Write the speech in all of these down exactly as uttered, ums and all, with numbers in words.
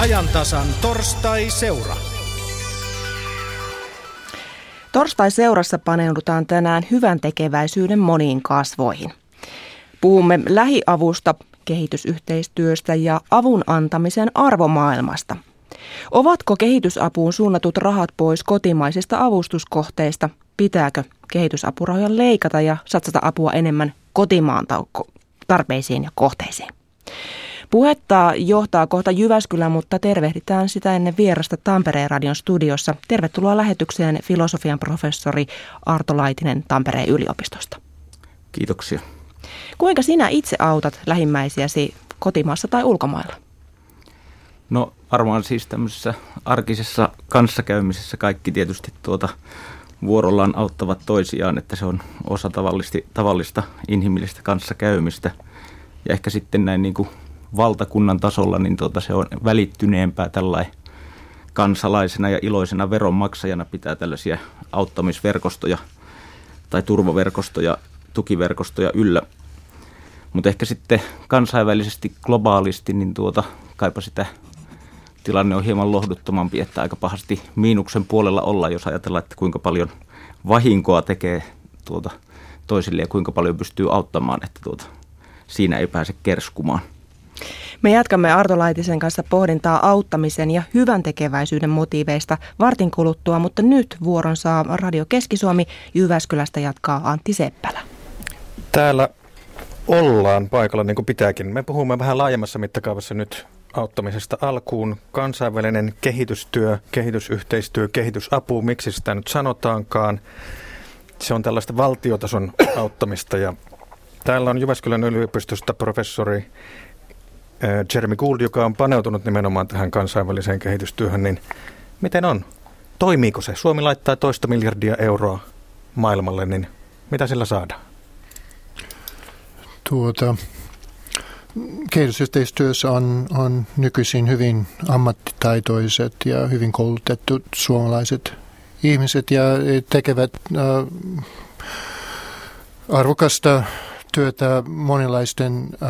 Ajantasan torstai-seura. Torstai-seurassa paneudutaan tänään hyvän tekeväisyyden moniin kasvoihin. Puhumme lähiavusta, kehitysyhteistyöstä ja avun antamisen arvomaailmasta. Ovatko kehitysapuun suunnatut rahat pois kotimaisista avustuskohteista? Pitääkö kehitysapurahoja leikata ja satsata apua enemmän kotimaan tarpeisiin ja kohteisiin? Puhetta johtaa kohta Jyväskylä, mutta tervehditään sitä ennen vierasta Tampereen radion studiossa. Tervetuloa lähetykseen filosofian professori Arto Laitinen Tampereen yliopistosta. Kiitoksia. Kuinka sinä itse autat lähimmäisiäsi kotimaassa tai ulkomailla? No varmaan siis tämmöisessä arkisessa kanssakäymisessä kaikki tietysti tuota vuorollaan auttavat toisiaan, että se on osa tavallista inhimillistä kanssakäymistä. Ja ehkä sitten näin niin kuin valtakunnan tasolla niin tuota se on välittyneempää tällainen kansalaisena ja iloisena veronmaksajana pitää tällaisia auttamisverkostoja tai turvaverkostoja, tukiverkostoja yllä. Mutta ehkä sitten kansainvälisesti, globaalisti, niin tuota, kaipa sitä tilanne on hieman lohduttomampi, että aika pahasti miinuksen puolella ollaan, jos ajatellaan, että kuinka paljon vahinkoa tekee tuota toisille ja kuinka paljon pystyy auttamaan, että tuota, siinä ei pääse kerskumaan. Me jatkamme Arto Laitisen kanssa pohdintaa auttamisen ja hyvän tekeväisyyden motiiveista vartin kuluttua, mutta nyt vuoron saa Radio Keski-Suomi. Jyväskylästä jatkaa Antti Seppälä. Täällä ollaan paikalla niin kuin pitääkin. Me puhumme vähän laajemmassa mittakaavassa nyt auttamisesta alkuun. Kansainvälinen kehitystyö, kehitysyhteistyö, kehitysapu, miksi sitä nyt sanotaankaan. Se on tällaista valtiotason auttamista ja täällä on Jyväskylän yliopistosta professori Jeremy Gould, joka on paneutunut nimenomaan tähän kansainväliseen kehitystyöhön, niin miten on? Toimiiko se? Suomi laittaa toista miljardia euroa maailmalle, niin mitä sillä saadaan? Tuota, kehitysyhteistyössä on, on nykyisin hyvin ammattitaitoiset ja hyvin koulutetut suomalaiset ihmiset ja tekevät äh, arvokasta työtä monilaisten äh,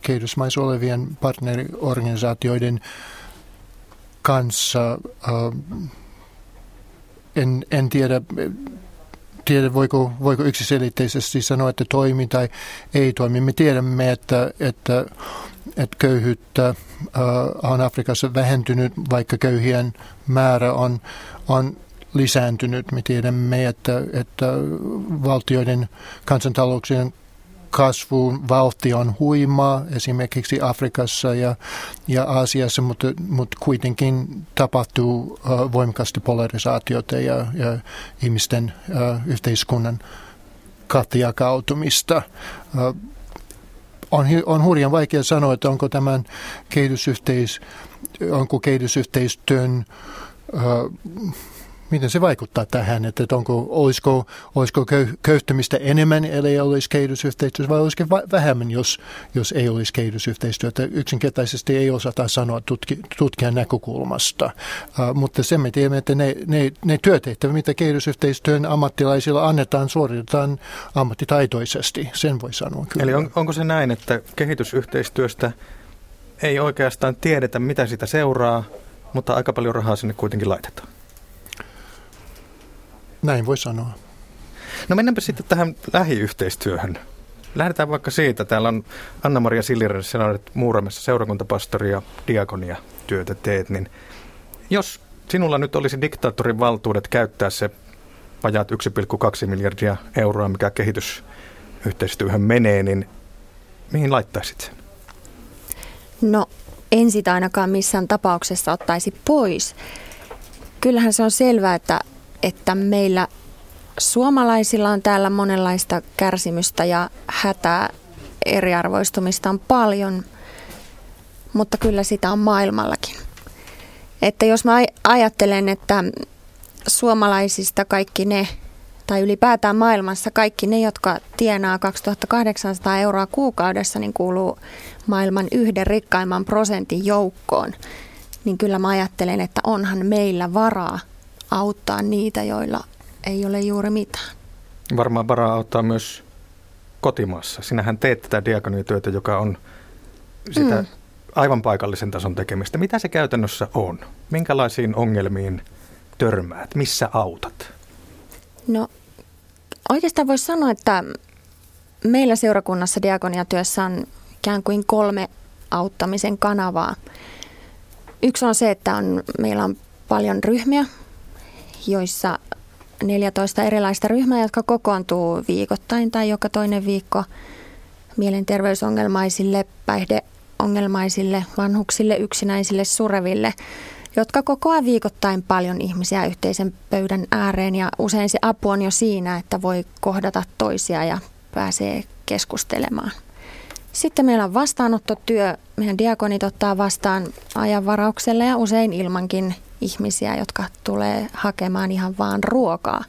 kehitysmaissa olevien partneriorganisaatioiden kanssa. Äh, en, en tiedä, tiedä voiko, voiko yksiselitteisesti sanoa, että toimi tai ei toimi. Me tiedämme, että, että, että köyhyyttä äh, on Afrikassa vähentynyt, vaikka köyhien määrä on, on lisääntynyt. Me tiedämme, että, että valtioiden kansantalouksien kasvun vauhti on huimaa esimerkiksi Afrikassa ja, ja Aasiassa, mutta, mutta kuitenkin tapahtuu uh, voimakasta polarisaatiota ja, ja ihmisten uh, yhteiskunnan kahtijakautumista. Uh, on, on hurjan vaikea sanoa, että onko tämän kehitysyhteis, onko kehitysyhteistyön uh, miten se vaikuttaa tähän, että onko, olisiko, olisiko köyhtymistä enemmän, eli olisi kehitysyhteistyötä, vai olisiko vähemmän, jos, jos ei olisi kehitysyhteistyötä. Yksinkertaisesti ei osata sanoa tutki, tutkijan näkökulmasta, uh, mutta sen me tiedämme, että ne, ne, ne työtehtävät, mitä kehitysyhteistyön ammattilaisilla annetaan, suoritetaan ammattitaitoisesti, sen voi sanoa kyllä. Eli on, onko se näin, että kehitysyhteistyöstä ei oikeastaan tiedetä, mitä sitä seuraa, mutta aika paljon rahaa sinne kuitenkin laitetaan? Näin voi sanoa. No mennäänpä sitten tähän lähiyhteistyöhön. Lähdetään vaikka siitä. Täällä on Anna-Maria Siljander sanoi, että Muuramessa seurakuntapastori ja diakonia työtä teet. Niin jos sinulla nyt olisi diktaattorin valtuudet käyttää se vajaat yksi pilkku kaksi miljardia euroa, mikä kehitysyhteistyöhön menee, niin mihin laittaisit sen? No en sitä ainakaan missään tapauksessa ottaisi pois. Kyllähän se on selvää, että että meillä suomalaisilla on täällä monenlaista kärsimystä ja hätää, eriarvoistumista on paljon, mutta kyllä sitä on maailmallakin. Että jos mä ajattelen, että suomalaisista kaikki ne, tai ylipäätään maailmassa kaikki ne, jotka tienaa kaksituhattakahdeksansataa euroa kuukaudessa, niin kuuluu maailman yhden rikkaimman prosentin joukkoon, niin kyllä mä ajattelen, että onhan meillä varaa auttaa niitä, joilla ei ole juuri mitään. Varmaan varaa auttaa myös kotimaassa. Sinähän teet tätä diakoniatyötä, joka on sitä mm. aivan paikallisen tason tekemistä. Mitä se käytännössä on? Minkälaisiin ongelmiin törmäät? Missä autat? No oikeastaan voisi sanoa, että meillä seurakunnassa diakoniatyössä on ikään kuin kolme auttamisen kanavaa. Yksi on se, että on, meillä on paljon ryhmiä, joissa neljätoista erilaista ryhmää, jotka kokoontuu viikoittain tai joka toinen viikko mielenterveysongelmaisille, päihdeongelmaisille, vanhuksille, yksinäisille, sureville, jotka kokoaa viikoittain paljon ihmisiä yhteisen pöydän ääreen, ja usein se apu on jo siinä, että voi kohdata toisia ja pääsee keskustelemaan. Sitten meillä on vastaanottotyö. Meidän diakonit ottaa vastaan ajanvarauksella ja usein ilmankin ihmisiä, jotka tulee hakemaan ihan vaan ruokaa.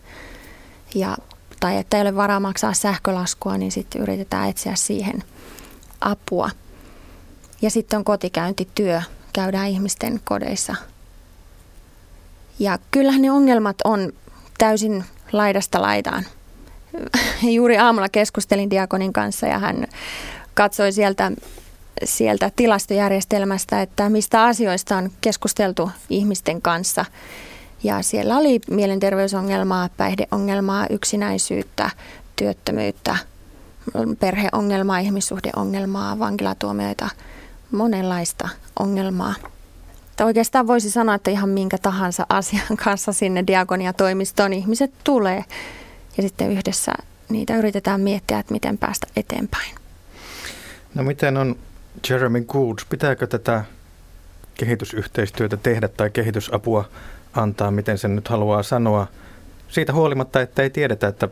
Ja, tai että ei ole varaa maksaa sähkölaskua, niin sitten yritetään etsiä siihen apua. Ja sitten on kotikäyntityö. Käydään ihmisten kodeissa. Ja kyllähän ne ongelmat on täysin laidasta laitaan. Juuri aamulla keskustelin diakonin kanssa ja hän katsoi sieltä, sieltä tilastojärjestelmästä, että mistä asioista on keskusteltu ihmisten kanssa. Ja siellä oli mielenterveysongelmaa, päihdeongelmaa, yksinäisyyttä, työttömyyttä, perheongelmaa, ihmissuhdeongelmaa, vankilatuomioita, monenlaista ongelmaa. Että oikeastaan voisi sanoa, että ihan minkä tahansa asian kanssa sinne diakoniatoimistoon ihmiset tulee. Ja sitten yhdessä niitä yritetään miettiä, että miten päästä eteenpäin. No miten on Jeremy Gould? Pitääkö tätä kehitysyhteistyötä tehdä tai kehitysapua antaa, miten sen nyt haluaa sanoa? Siitä huolimatta, että ei tiedetä, että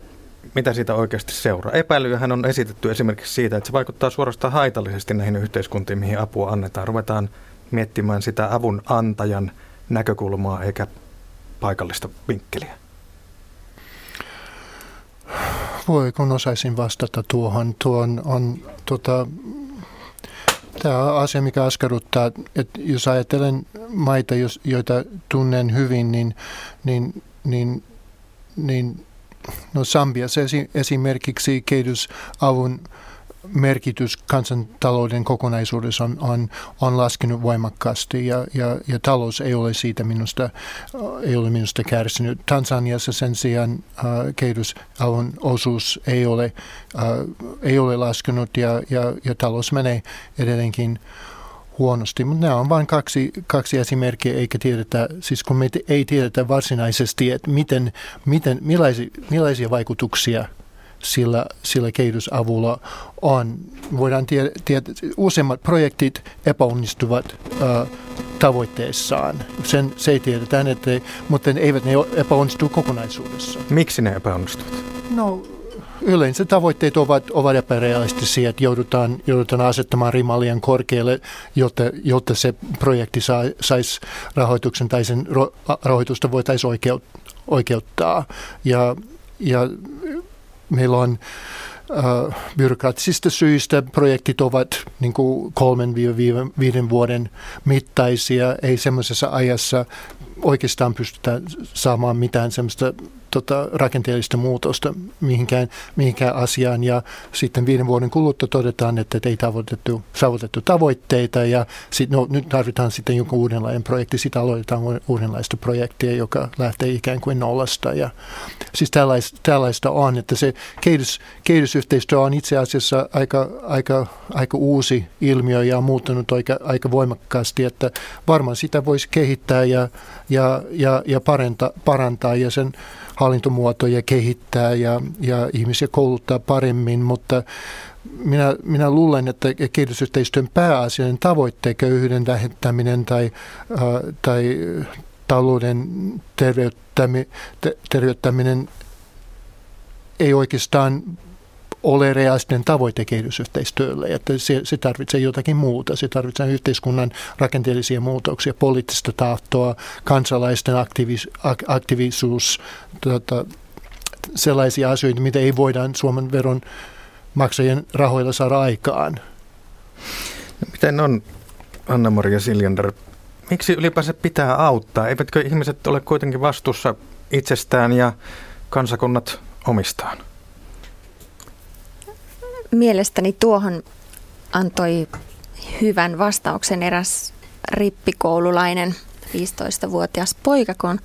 mitä siitä oikeasti seuraa. Epäilyjähän on esitetty esimerkiksi siitä, että se vaikuttaa suorastaan haitallisesti näihin yhteiskuntiin, mihin apua annetaan. Ruvetaan miettimään sitä avun antajan näkökulmaa eikä paikallista vinkkeliä. Voi, kun osaisin vastata tuohon. Tuon on tota, tämä on asia, mikä askarruttaa, että jos ajattelen maita, jos, joita tunnen hyvin, niin, niin, niin, niin no Sambiassa esimerkiksi kehitysavun merkitys kansantalouden kokonaisuudessa on, on, on laskenut voimakkaasti ja, ja, ja talous ei ole siitä minusta, ei ole minusta kärsinyt. Tansaniassa sen sijaan äh, kehitysavun osuus ei ole, äh, ei ole laskenut ja, ja, ja talous menee edelleenkin huonosti, mutta nämä on vain kaksi, kaksi esimerkkiä, eikä tiedetä, siis kun me ei tiedetä varsinaisesti, että miten, miten, millaisia, millaisia vaikutuksia sillä, sillä kehitysavulla on. Voidaan tietää, useimmat projektit epäonnistuvat ää, tavoitteessaan. Sen, se ei tiedetä, että, mutta eivät ne epäonnistu kokonaisuudessa. Miksi ne epäonnistuvat? No, yleensä tavoitteet ovat, ovat epärealistisia, että joudutaan, joudutaan asettamaan rima liian korkealle, jotta, jotta se projekti saa, saisi rahoituksen tai sen rahoitusta voitaisiin oikeut, oikeuttaa. Ja, ja meillä on äh, byrokraattisista syistä projektit ovat niin kuin kolmen viiden vuoden mittaisia, ei semmoisessa ajassa oikeastaan pystytään saamaan mitään semmoista tota, rakenteellista muutosta mihinkään, mihinkään asiaan. Ja sitten viiden vuoden kuluttua todetaan, että ei tavoitettu, saavutettu tavoitteita ja sit, no, nyt tarvitaan sitten jonkun uudenlainen projekti. Sitten aloitetaan uudenlaista projektia, joka lähtee ikään kuin nollasta. Ja, siis tällaista, tällaista on, että se kehitys, kehitysyhteistyö on itse asiassa aika, aika, aika uusi ilmiö ja on muuttunut aika, aika voimakkaasti, että varmaan sitä voisi kehittää ja Ja, ja, ja parenta, parantaa ja sen hallintomuotoja kehittää ja, ja ihmisiä kouluttaa paremmin, mutta minä, minä luulen, että kehitysyhteistyön pääasiallinen tavoitte, köyhyyden vähentäminen tai, äh, tai talouden terveyttämi, te, terveyttäminen ei oikeastaan ole realistinen tavoite kehitysyhteistyölle, että se, se tarvitsee jotakin muuta. Se tarvitsee yhteiskunnan rakenteellisia muutoksia, poliittista tahtoa, kansalaisten aktivis, aktiivisuus, tota, sellaisia asioita, mitä ei voidaan Suomen veron maksajien rahoilla saada aikaan. Miten on, Anna-Maria Siljander, miksi ylipäänsä pitää auttaa? Eivätkö ihmiset ole kuitenkin vastuussa itsestään ja kansakunnat omistaan? Mielestäni tuohon antoi hyvän vastauksen eräs rippikoululainen, viisitoistavuotias poika, kun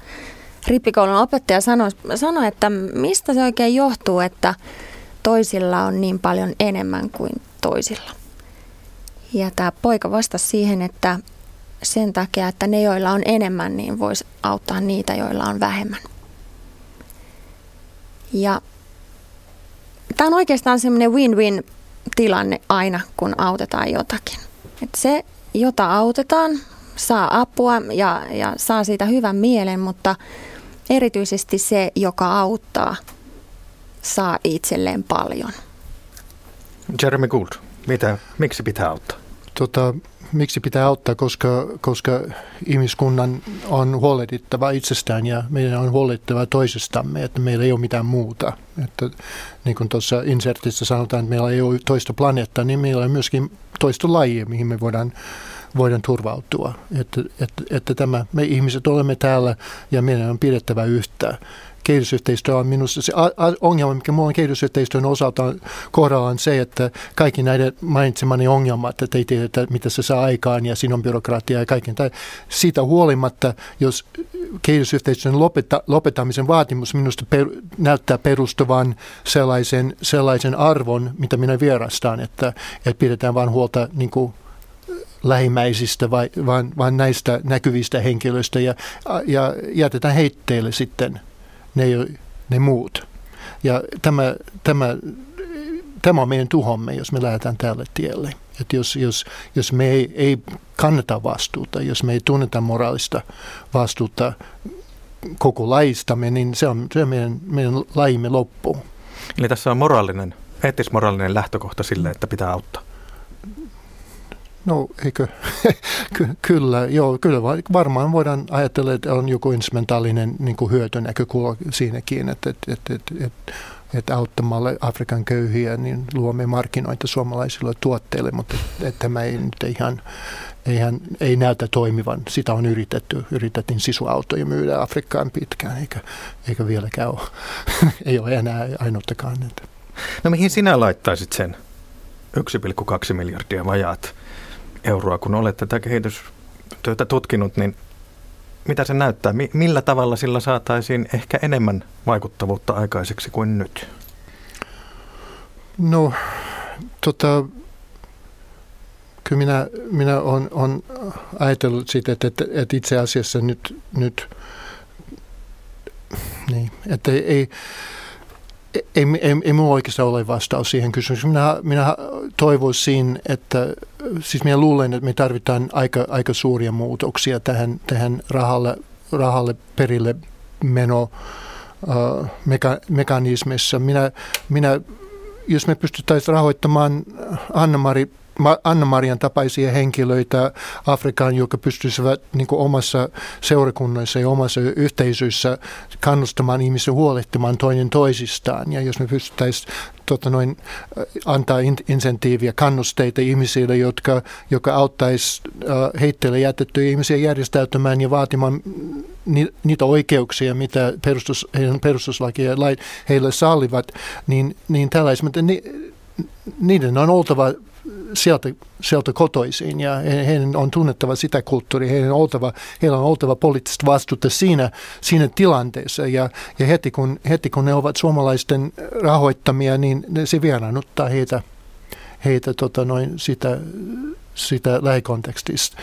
rippikoulun opettaja sanoi, sanoi, että mistä se oikein johtuu, että toisilla on niin paljon enemmän kuin toisilla. Ja tämä poika vastasi siihen, että sen takia, että ne, joilla on enemmän, niin voisi auttaa niitä, joilla on vähemmän. Ja tämä on oikeastaan semmoinen win-win tilanne aina, kun autetaan jotakin. Et se, jota autetaan, saa apua ja, ja saa siitä hyvän mielen, mutta erityisesti se, joka auttaa, saa itselleen paljon. Jeremy Gould, mitä, miksi pitää auttaa? Tota, miksi pitää auttaa, koska, koska ihmiskunnan on huolehdittava itsestään ja meidän on huolehdittava toisestamme, että meillä ei ole mitään muuta. Että, niin kuin tuossa insertissä sanotaan, että meillä ei ole toista planeettaa, niin meillä on myöskin toista lajia, mihin me voidaan, voidaan turvautua. Että, että, että tämä, me ihmiset olemme täällä ja meidän on pidettävä yhtä. Kehitysyhteistyö on minusta se ongelma, mikä minulla on kehitysyhteistyön osalta kohdalla on se, että kaikki näiden mainitsemani ongelmat, että ei tiedetä, mitä se saa aikaan ja siinä on byrokratiaa ja kaiken. Tai siitä huolimatta, jos kehitysyhteistyön lopeta, lopetamisen vaatimus minusta per, näyttää perustuvan sellaisen, sellaisen arvon, mitä minä vierastan, että, että pidetään vain huolta niin kuin lähimmäisistä, vai, vaan, vaan näistä näkyvistä henkilöistä ja, ja jätetään heitteille sitten Ne, ne muut. Ja tämä, tämä, tämä on meidän tuhomme, jos me lähdetään tälle tielle. Että jos, jos, jos me ei, ei kannata vastuuta, jos me ei tunneta moraalista vastuuta koko lajistamme, niin se on, se on meidän, meidän lajimme loppu. Eli tässä on moraalinen, eettis-moraalinen lähtökohta sille, että pitää auttaa. No eikö? Ky- kyllä, joo, kyllä varmaan voidaan ajatella, että on joku instrumentaalinen niin kuin hyötynäkökulma siinäkin, että, että, että, että, että auttamalla Afrikan köyhiä niin luomme markkinoita suomalaisille tuotteille, mutta tämä ei nyt ihan, ihan ei näytä toimivan. Sitä on yritetty. Yritettiin sisuautoja myydä Afrikkaan pitkään, eikä, eikä vieläkään ole. Ei ole enää ainuttakaan. No mihin sinä laittaisit sen yksi pilkku kaksi miljardia vajaat euroa, kun olet tätä kehitystyötä tutkinut, niin mitä se näyttää? Millä tavalla sillä saataisiin ehkä enemmän vaikuttavuutta aikaiseksi kuin nyt? No, tota, kyllä minä, minä olen on ajatellut siitä, että, että, että itse asiassa nyt, nyt niin, että ei... Ei, ei, ei minulla oikeastaan ole vastaus siihen kysymykseen. Minä, minä toivoisin, että siis minä luulen, että me tarvitaan aika, aika suuria muutoksia tähän, tähän rahalle, rahalle perille meno uh, meka, mekanismissa. Minä, minä, jos me pystyttäisiin rahoittamaan Anna-Maria Anna-Marian tapaisia henkilöitä Afrikaan, jotka pystyisivät niin kuin omassa seurakunnassa ja omassa yhteisöissä kannustamaan ihmisiä huolehtimaan toinen toisistaan. Ja jos me pystyttäisiin tota noin, antaa insentiiviä, kannusteita ihmisille, jotka, jotka auttaisi heitteille jätettyjä ihmisiä järjestäytymään ja vaatimaan niitä oikeuksia, mitä perustus, heidän perustuslaki ja lait heille sallivat, niin, niin tällaiset, mutta ni, niiden on oltava Sieltä, sieltä kotoisiin ja heidän on tunnettava sitä kulttuuria, heidän on oltava, heillä on oltava poliittista vastuuta siinä, siinä tilanteessa ja, ja heti, kun, heti kun ne ovat suomalaisten rahoittamia, niin se vieraannuttaa heitä, heitä tota noin, sitä, sitä lähikontekstista.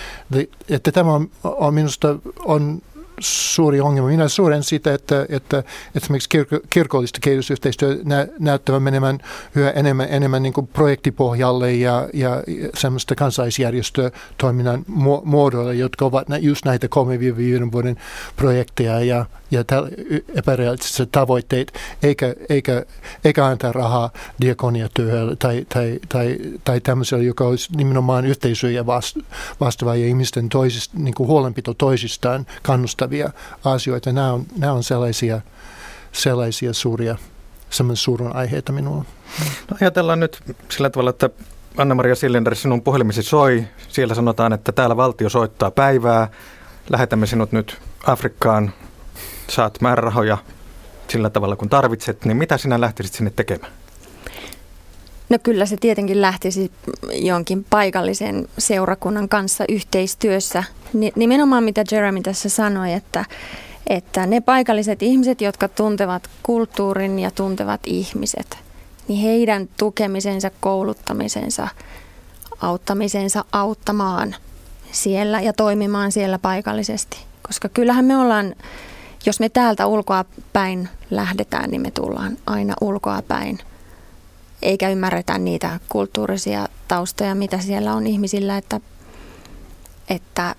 Että tämä on, on minusta on suuri ongelma. Minä suuren sitä, että, että, että esimerkiksi kirko, kirkollista kehitysyhteistyö nä, näyttävän menemään yhä enemmän, enemmän niin kuin projektipohjalle ja, ja semmoista kansalaisjärjestötoiminnan muodoilla, jotka ovat just näitä kolmen viiden vuoden projekteja ja, ja epärealistiset tavoitteet, eikä, eikä, eikä antaa rahaa diakoniatyöhölle tai, tai, tai, tai tämmöiselle, joka olisi nimenomaan yhteisöjä vastaava ja ihmisten toisist, niin kuin huolenpito toisistaan kannustaa asioita. Nämä on, nämä on sellaisia, sellaisia suuria, sellaisia suurun aiheita minulla. No ajatellaan nyt sillä tavalla, että Anna-Maria Siljander, sinun puhelimesi soi. Siellä sanotaan, että täällä valtio soittaa päivää. Lähetämme sinut nyt Afrikkaan. Saat määrärahoja sillä tavalla, kun tarvitset. Niin mitä sinä lähtisit sinne tekemään? No kyllä se tietenkin lähtisi jonkin paikallisen seurakunnan kanssa yhteistyössä. Nimenomaan mitä Jeremy tässä sanoi, että, että ne paikalliset ihmiset, jotka tuntevat kulttuurin ja tuntevat ihmiset, niin heidän tukemisensa, kouluttamisensa, auttamisensa auttamaan siellä ja toimimaan siellä paikallisesti. Koska kyllähän me ollaan, jos me täältä ulkoa päin lähdetään, niin me tullaan aina ulkoa päin. Eikä ymmärretä niitä kulttuurisia taustoja, mitä siellä on ihmisillä, että, että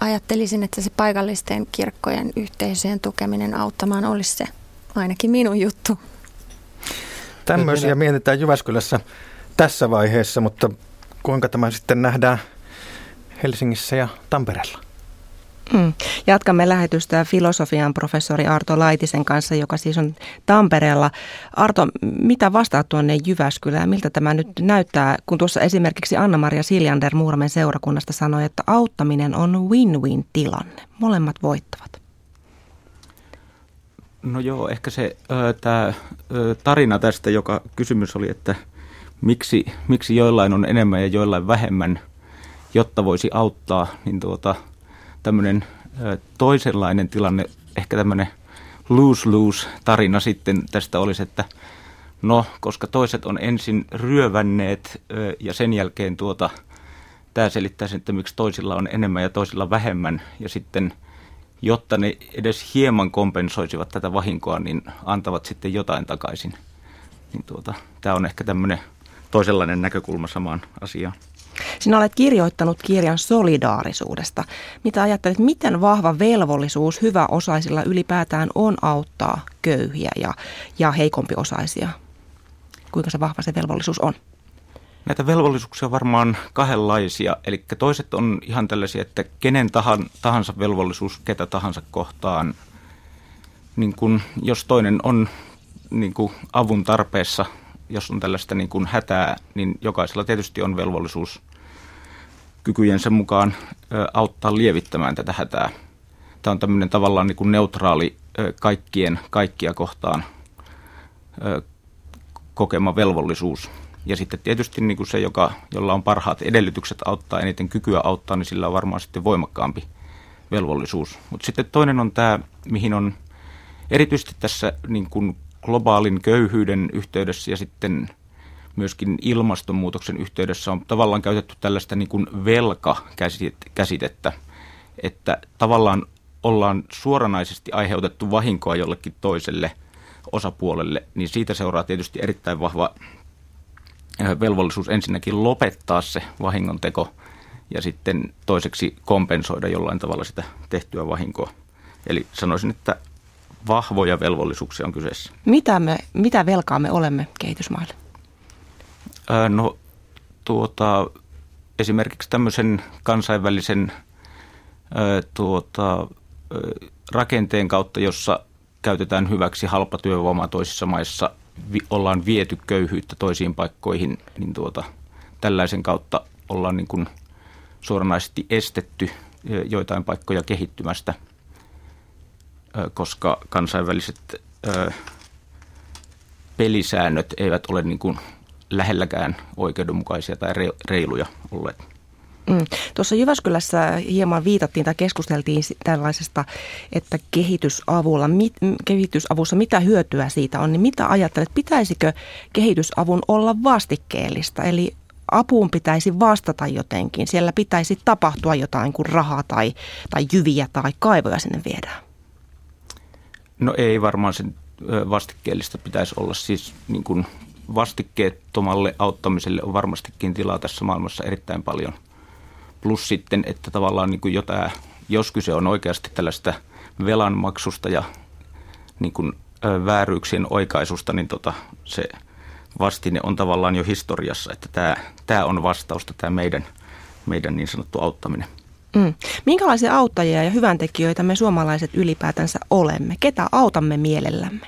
ajattelisin, että se paikallisten kirkkojen yhteisöjen tukeminen auttamaan olisi se ainakin minun juttu. Tämmöisiä mietitään Jyväskylässä tässä vaiheessa, mutta kuinka tämä sitten nähdään Helsingissä ja Tampereella? Jatkamme lähetystä filosofian professori Arto Laitisen kanssa, joka siis on Tampereella. Arto, mitä vastaat tuonne Jyväskylään? Miltä tämä nyt näyttää, kun tuossa esimerkiksi Anna-Maria Siljander Muuramen seurakunnasta sanoi, että auttaminen on win-win tilanne. Molemmat voittavat. No joo, ehkä se äh, tämä äh, tarina tästä, joka kysymys oli, että miksi, miksi joillain on enemmän ja joillain vähemmän, jotta voisi auttaa, niin tuota... tämmöinen toisenlainen tilanne, ehkä tämmöinen lose-lose tarina sitten tästä olisi, että no, koska toiset on ensin ryövänneet ja sen jälkeen tuota, tämä selittäisi, että miksi toisilla on enemmän ja toisilla vähemmän ja sitten, jotta ne edes hieman kompensoisivat tätä vahinkoa, niin antavat sitten jotain takaisin. Niin tuota, tämä on ehkä tämmöinen toisenlainen näkökulma samaan asiaan. Sinä olet kirjoittanut kirjan solidaarisuudesta. Mitä ajattelet, miten vahva velvollisuus hyväosaisilla ylipäätään on auttaa köyhiä ja, ja heikompiosaisia? Kuinka se vahva se velvollisuus on? Näitä velvollisuuksia on varmaan kahdenlaisia. Eli toiset on ihan tällaisia, että kenen tahansa velvollisuus ketä tahansa kohtaan. Niin kun, jos toinen on niin kun avun tarpeessa, jos on tällaista niin kuin hätää, niin jokaisella tietysti on velvollisuus kykyjensä mukaan auttaa lievittämään tätä hätää. Tämä on tämmöinen tavallaan niin kuin neutraali kaikkien kaikkia kohtaan kokema velvollisuus. Ja sitten tietysti niin kuin se, joka, jolla on parhaat edellytykset auttaa, eniten kykyä auttaa, niin sillä on varmaan sitten voimakkaampi velvollisuus. Mutta sitten toinen on tämä, mihin on erityisesti tässä niin kuin globaalin köyhyyden yhteydessä ja sitten myöskin ilmastonmuutoksen yhteydessä on tavallaan käytetty tällaista niin kuin velkakäsitettä, että tavallaan ollaan suoranaisesti aiheutettu vahinkoa jollekin toiselle osapuolelle, niin siitä seuraa tietysti erittäin vahva velvollisuus ensinnäkin lopettaa se vahingonteko ja sitten toiseksi kompensoida jollain tavalla sitä tehtyä vahinkoa. Eli sanoisin, että vahvoja velvollisuuksia on kyseessä. Mitä, me, mitä velkaa me olemme kehitysmaille? Öö, no tuota, esimerkiksi tämmöisen kansainvälisen öö, tuota, öö, rakenteen kautta, jossa käytetään hyväksi halpatyövoimaa toisissa maissa, vi, ollaan viety köyhyyttä toisiin paikkoihin, niin tuota, tällaisen kautta ollaan niin kuin suoranaisesti estetty joitain paikkoja kehittymästä, koska kansainväliset ö, pelisäännöt eivät ole niin kuin lähelläkään oikeudenmukaisia tai reiluja olleet. Mm. Tuossa Jyväskylässä hieman viitattiin tai keskusteltiin tällaisesta, että kehitysavulla, mit, kehitysavussa mitä hyötyä siitä on, niin mitä ajattelet, pitäisikö kehitysavun olla vastikkeellista, eli apuun pitäisi vastata jotenkin, siellä pitäisi tapahtua jotain, kun rahaa tai, tai jyviä tai kaivoja sinne viedään? No ei varmaan sen vastikkeellista pitäisi olla. Siis niin kuin vastikkeettomalle auttamiselle on varmastikin tilaa tässä maailmassa erittäin paljon. Plus sitten, että tavallaan niin kuin jotain, jos kyse on oikeasti tällaista velanmaksusta ja niin kuin vääryyksien oikaisusta, niin tota, se vastine on tavallaan jo historiassa, että tämä, tämä on vastausta, tämä meidän, meidän niin sanottu auttaminen. Mm. Minkälaisia auttajia ja hyväntekijöitä me suomalaiset ylipäätänsä olemme? Ketä autamme mielellämme?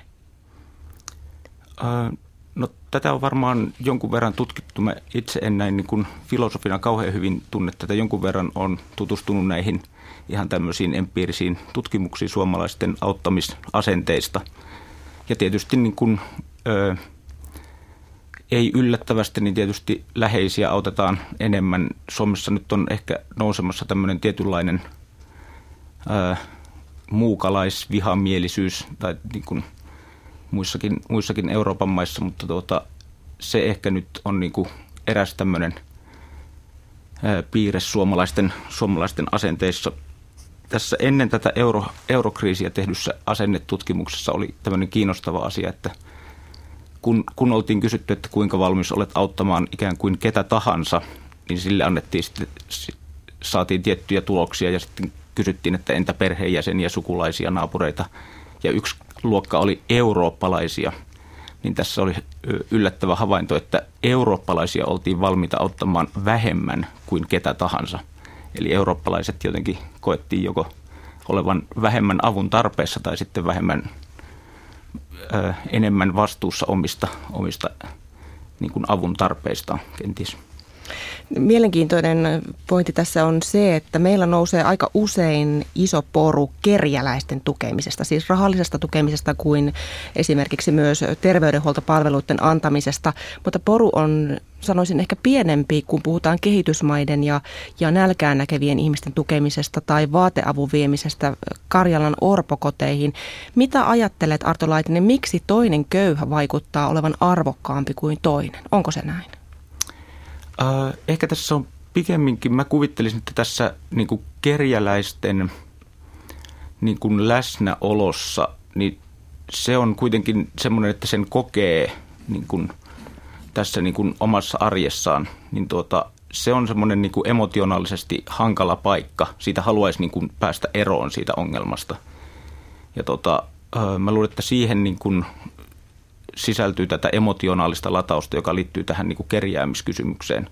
Äh, no, tätä on varmaan jonkun verran tutkittu. Mä itse en näin niin kuin filosofina kauhean hyvin tunne tätä. Jonkun verran olen tutustunut näihin ihan tämmöisiin empiirisiin tutkimuksiin suomalaisten auttamisasenteista. Ja tietysti niin kuin, äh, ei yllättävästi, niin tietysti läheisiä autetaan enemmän. Suomessa nyt on ehkä nousemassa tämmöinen tietynlainen ää, muukalaisvihamielisyys, tai niin kuin muissakin, muissakin Euroopan maissa, mutta tuota, se ehkä nyt on niin kuin eräs tämmöinen ää, piirre suomalaisten, suomalaisten asenteissa. Tässä ennen tätä euro, eurokriisiä tehdyssä asennetutkimuksessa oli tämmöinen kiinnostava asia, että Kun, kun oltiin kysytty, että kuinka valmis olet auttamaan ikään kuin ketä tahansa, niin sille annettiin sitten, saatiin tiettyjä tuloksia ja sitten kysyttiin, että entä perheenjäseniä, sukulaisia, naapureita. Ja yksi luokka oli eurooppalaisia, niin tässä oli yllättävä havainto, että eurooppalaisia oltiin valmiita auttamaan vähemmän kuin ketä tahansa. Eli eurooppalaiset jotenkin koettiin joko olevan vähemmän avun tarpeessa tai sitten vähemmän enemmän vastuussa omista, omista niin kuin avun tarpeistaan kenties. Mielenkiintoinen pointti tässä on se, että meillä nousee aika usein iso poru kerjäläisten tukemisesta, siis rahallisesta tukemisesta kuin esimerkiksi myös terveydenhuoltopalveluiden antamisesta, mutta poru on, sanoisin, ehkä pienempi, kun puhutaan kehitysmaiden ja, ja nälkään näkevien ihmisten tukemisesta tai vaateavun viemisestä Karjalan orpokoteihin. Mitä ajattelet, Arto Laitinen, miksi toinen köyhä vaikuttaa olevan arvokkaampi kuin toinen? Onko se näin? Ehkä tässä on pikemminkin, mä kuvittelisin, että tässä niin kuin kerjäläisten niin kuin läsnäolossa, niin se on kuitenkin semmoinen, että sen kokee niin kuin tässä niin kuin omassa arjessaan, niin tuota, se on semmoinen niin kuin emotionaalisesti hankala paikka. Siitä haluaisi niin kuin päästä eroon siitä ongelmasta. Ja tuota, mä luulen, että siihen niin kuin sisältyy tätä emotionaalista latausta, joka liittyy tähän niin kuin kerjäämiskysymykseen.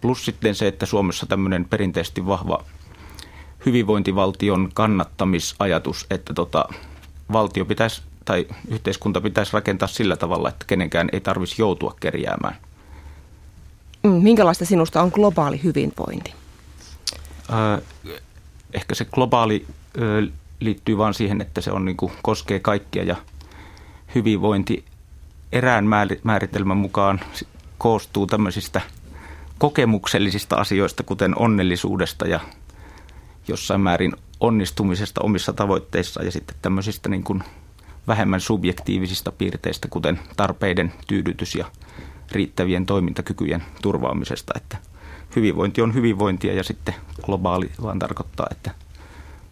Plus sitten se, että Suomessa tämmöinen perinteisesti vahva hyvinvointivaltion kannattamisajatus, että tota, valtio pitäisi tai yhteiskunta pitäisi rakentaa sillä tavalla, että kenenkään ei tarvitsisi joutua kerjäämään. Minkälaista sinusta on globaali hyvinvointi? Äh, ehkä se globaali äh, liittyy vaan siihen, että se on, niin kuin, koskee kaikkia ja hyvinvointi erään määritelmän mukaan koostuu tämmöisistä kokemuksellisista asioista, kuten onnellisuudesta ja jossain määrin onnistumisesta omissa tavoitteissaan ja sitten tämmöisistä niin kuin vähemmän subjektiivisista piirteistä, kuten tarpeiden tyydytys ja riittävien toimintakykyjen turvaamisesta. Että hyvinvointi on hyvinvointia ja sitten globaali vaan tarkoittaa, että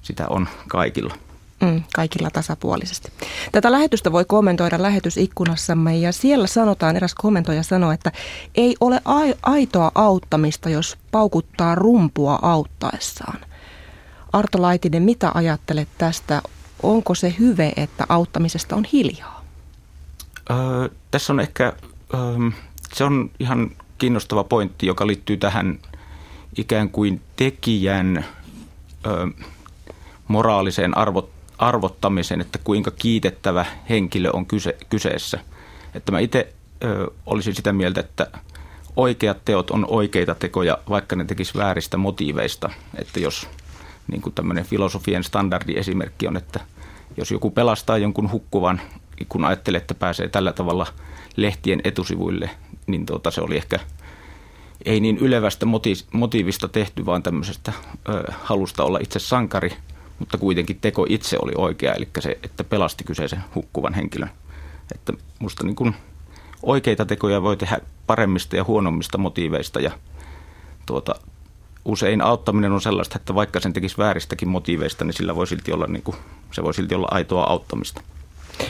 sitä on kaikilla. Mm, kaikilla tasapuolisesti. Tätä lähetystä voi kommentoida lähetysikkunassamme ja siellä sanotaan, eräs kommentoija sanoo, että ei ole aitoa auttamista, jos paukuttaa rumpua auttaessaan. Arto Laitinen, mitä ajattelet tästä? Onko se hyve, että auttamisesta on hiljaa? Öö, tässä on ehkä, öö, se on ihan kiinnostava pointti, joka liittyy tähän ikään kuin tekijän öö, moraaliseen arvot arvottamiseen, että kuinka kiitettävä henkilö on kyse, kyseessä. Että mä itse ö, olisin sitä mieltä, että oikeat teot on oikeita tekoja, vaikka ne tekisi vääristä motiiveista. Että jos niin kuin tämmöinen filosofien standardiesimerkki on, että jos joku pelastaa jonkun hukkuvan, kun ajattelee, että pääsee tällä tavalla lehtien etusivuille, niin tuota, se oli ehkä ei niin ylevästä moti- motiivista tehty, vaan tämmöisestä ö, halusta olla itse sankari. Mutta kuitenkin teko itse oli oikea, eli se, että pelasti kyseisen hukkuvan henkilön. Että musta niin kuin oikeita tekoja voi tehdä paremmista ja huonommista motiiveista. Ja tuota, usein auttaminen on sellaista, että vaikka sen tekisi vääristäkin motiiveista, niin, sillä voi silti olla niin kuin, se voi silti olla aitoa auttamista.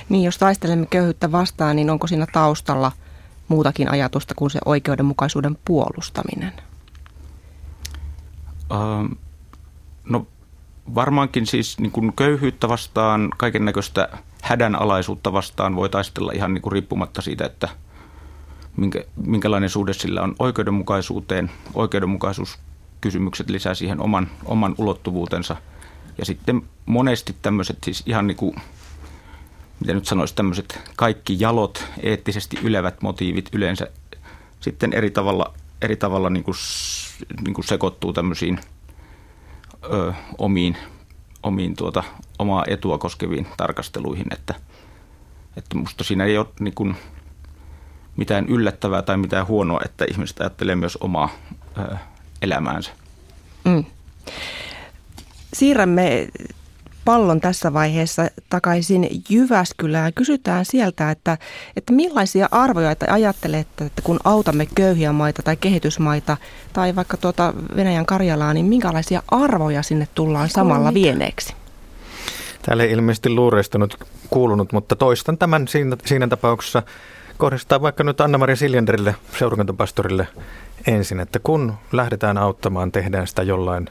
Niin, jos taistelemme köyhyyttä vastaan, niin onko siinä taustalla muutakin ajatusta kuin se oikeudenmukaisuuden puolustaminen? Ähm, no... Varmaankin siis niin kuin köyhyyttä vastaan, kaiken näköistä hädänalaisuutta vastaan voi taistella ihan niin kuin riippumatta siitä, että minkä, minkälainen suhde sillä on oikeudenmukaisuuteen. Oikeudenmukaisuuskysymykset lisää siihen oman, oman ulottuvuutensa. Ja sitten monesti tämmöiset siis ihan niin kuin, mitä nyt sanoisi, tämmöiset kaikki jalot, eettisesti ylevät motiivit yleensä sitten eri tavalla, eri tavalla niin kuin, niin kuin sekoittuu tämmöisiin Ö, omiin, omiin tuota, omaa etua koskeviin tarkasteluihin, että, että musta siinä ei ole niin kuin mitään yllättävää tai mitään huonoa, että ihmiset ajattelee myös omaa ö, elämäänsä. Mm. Siirrämme pallon tässä vaiheessa takaisin Jyväskylään. Kysytään sieltä, että, että millaisia arvoja te ajattelette, että kun autamme köyhiä maita tai kehitysmaita tai vaikka tuota Venäjän Karjalaa, niin minkälaisia arvoja sinne tullaan samalla vieneeksi? Täällä ei ilmeisesti luureista nyt kuulunut, mutta toistan tämän siinä, siinä tapauksessa. Kohdistaa vaikka nyt Anna-Maria Siljanderille, seurakuntapastorille ensin, että kun lähdetään auttamaan, tehdään sitä jollain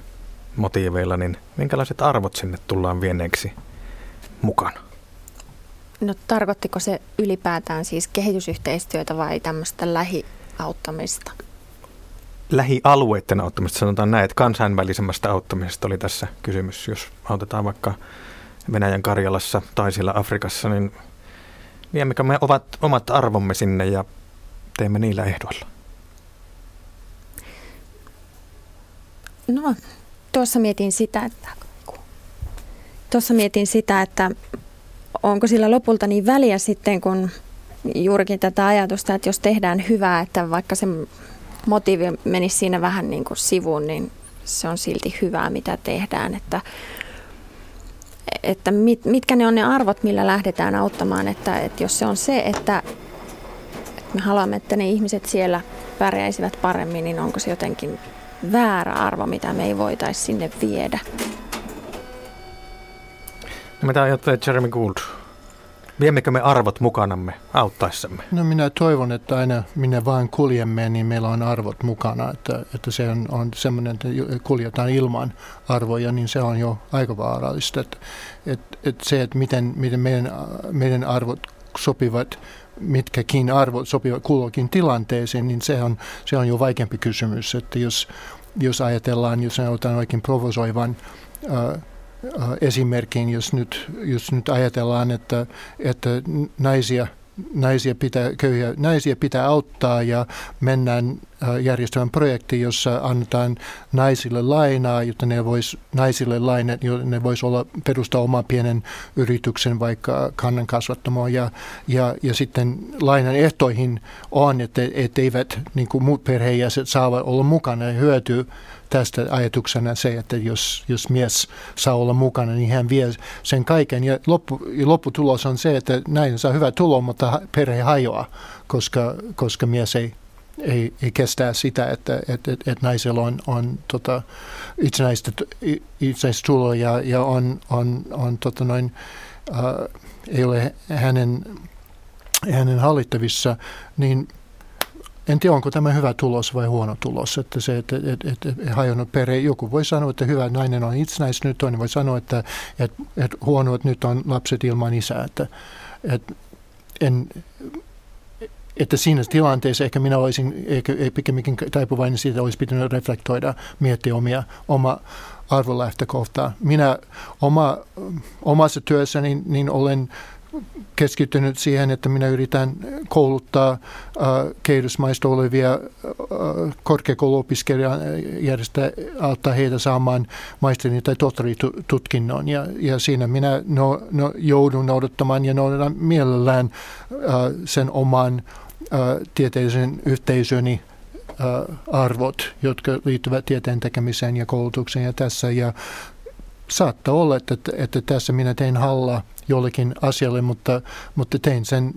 motiiveilla, niin minkälaiset arvot sinne tullaan vieneeksi mukana? No tarkoittiko se ylipäätään siis kehitysyhteistyötä vai tämmöistä lähiauttamista? Lähialueiden auttamista, sanotaan näin, että kansainvälisemmästä auttamisesta oli tässä kysymys. Jos autetaan vaikka Venäjän Karjalassa tai siellä Afrikassa, niin viemmekö me ovat omat arvomme sinne ja teemme niillä ehdoilla? No, tuossa mietin sitä, että, tuossa mietin sitä, että onko sillä lopulta niin väliä sitten, kun juurikin tätä ajatusta, että jos tehdään hyvää, että vaikka se motiivi menisi siinä vähän niin kuin sivuun, niin se on silti hyvää, mitä tehdään, että että mit, mitkä ne on ne arvot, millä lähdetään auttamaan, että, että jos se on se, että, että me haluamme, että ne ihmiset siellä pärjäisivät paremmin, niin onko se jotenkin väärä arvo, mitä me ei voitaisi sinne viedä? No, mitä ajattelee Jeremy Gould? Viemmekö me arvot mukanamme auttaessamme? No minä toivon, että aina minä vaan kuljemme, niin meillä on arvot mukana, että, että se on, on semmoinen, että kuljetaan ilman arvoja, niin se on jo aika vaarallista. Että, että, että se, että miten, miten meidän, meidän arvot sopivat, mitkäkin arvot sopivat kulloinkin tilanteeseen, niin se on, se on jo vaikeampi kysymys. Että jos, jos ajatellaan, jos sanotaan oikein provosoivan äh, esimerkkiin, jos nyt, jos nyt ajatellaan, että, että naisia, naisia, pitää, köyhiä, naisia pitää auttaa ja mennään järjestämään projekti, jossa annetaan naisille lainaa, jotta ne vois, naisille laina, jotta ne vois olla perustaa oman pienen yrityksen, vaikka kannan kasvattamoon ja, ja, ja sitten lainan ehtoihin on, että et eivät niin kuin muut perheenjäset saa olla mukana ja hyötyä tästä ajatuksena se, että jos, jos mies saa olla mukana, niin hän vie sen kaiken. Ja loppu, lopputulos on se, että näin saa hyvä tulo, mutta perhe hajoaa, koska, koska mies ei, ei, ei kestä sitä, että et, et, et naisella on, on tota, itsenäistä tuloa ja, ja on, on, on, tota noin, äh, ei ole hänen, hänen hallittavissa, niin en tiedä, onko tämä hyvä tulos vai huono tulos, että se, että et, et, et, hajonnut perhe, joku voi sanoa, että hyvä nainen on itsenäis nyt, toinen voi sanoa, että et, et huono, että nyt on lapset ilman isää, että, et, en, että siinä tilanteessa ehkä minä olisin, ehkä, ei pikemminkin taipuvainen siitä, olisi pitänyt reflektoida, miettiä omia, oma arvolähtökohtaa. Minä oma, omassa työssäni niin, niin olen keskittynyt siihen, että minä yritän kouluttaa äh, kehitysmaista olevia äh, korkeakouluopiskelijoita, järjestää, auttaa heitä saamaan maisterin tai tohtoritutkinnon. Ja, ja siinä minä no, no, joudun noudattamaan ja noudatan mielellään äh, sen oman äh, tieteellisen yhteisöni äh, arvot, jotka liittyvät tieteen tekemiseen ja koulutukseen ja tässä. Ja saattaa olla, että, että tässä minä tein hallaa jollekin asialle, mutta, mutta tein sen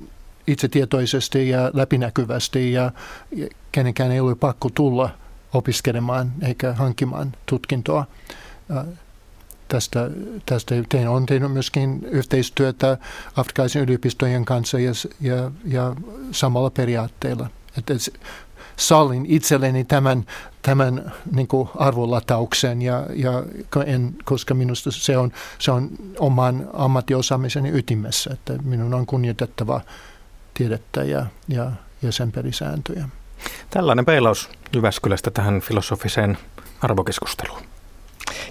itsetietoisesti ja läpinäkyvästi ja, ja kenenkään ei ole pakko tulla opiskelemaan eikä hankkimaan tutkintoa. Äh, tästä, tästä tein, on tehnyt myöskin yhteistyötä afrikkalaisen yliopistojen kanssa ja, ja, ja samalla periaatteella. Et, et, sallin itselleni tämän, tämän niin kuin arvolatauksen, ja, ja en, koska minusta se on, se on oman ammattiosaamiseni ytimessä, että minun on kunnioitettava tiedettä ja, ja, ja sen pelisääntöjä. Tällainen peilaus Jyväskylästä tähän filosofiseen arvokeskusteluun.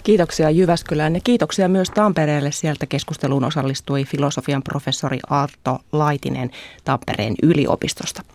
Kiitoksia Jyväskylään ja kiitoksia myös Tampereelle. Sieltä keskusteluun osallistui filosofian professori Arto Laitinen Tampereen yliopistosta.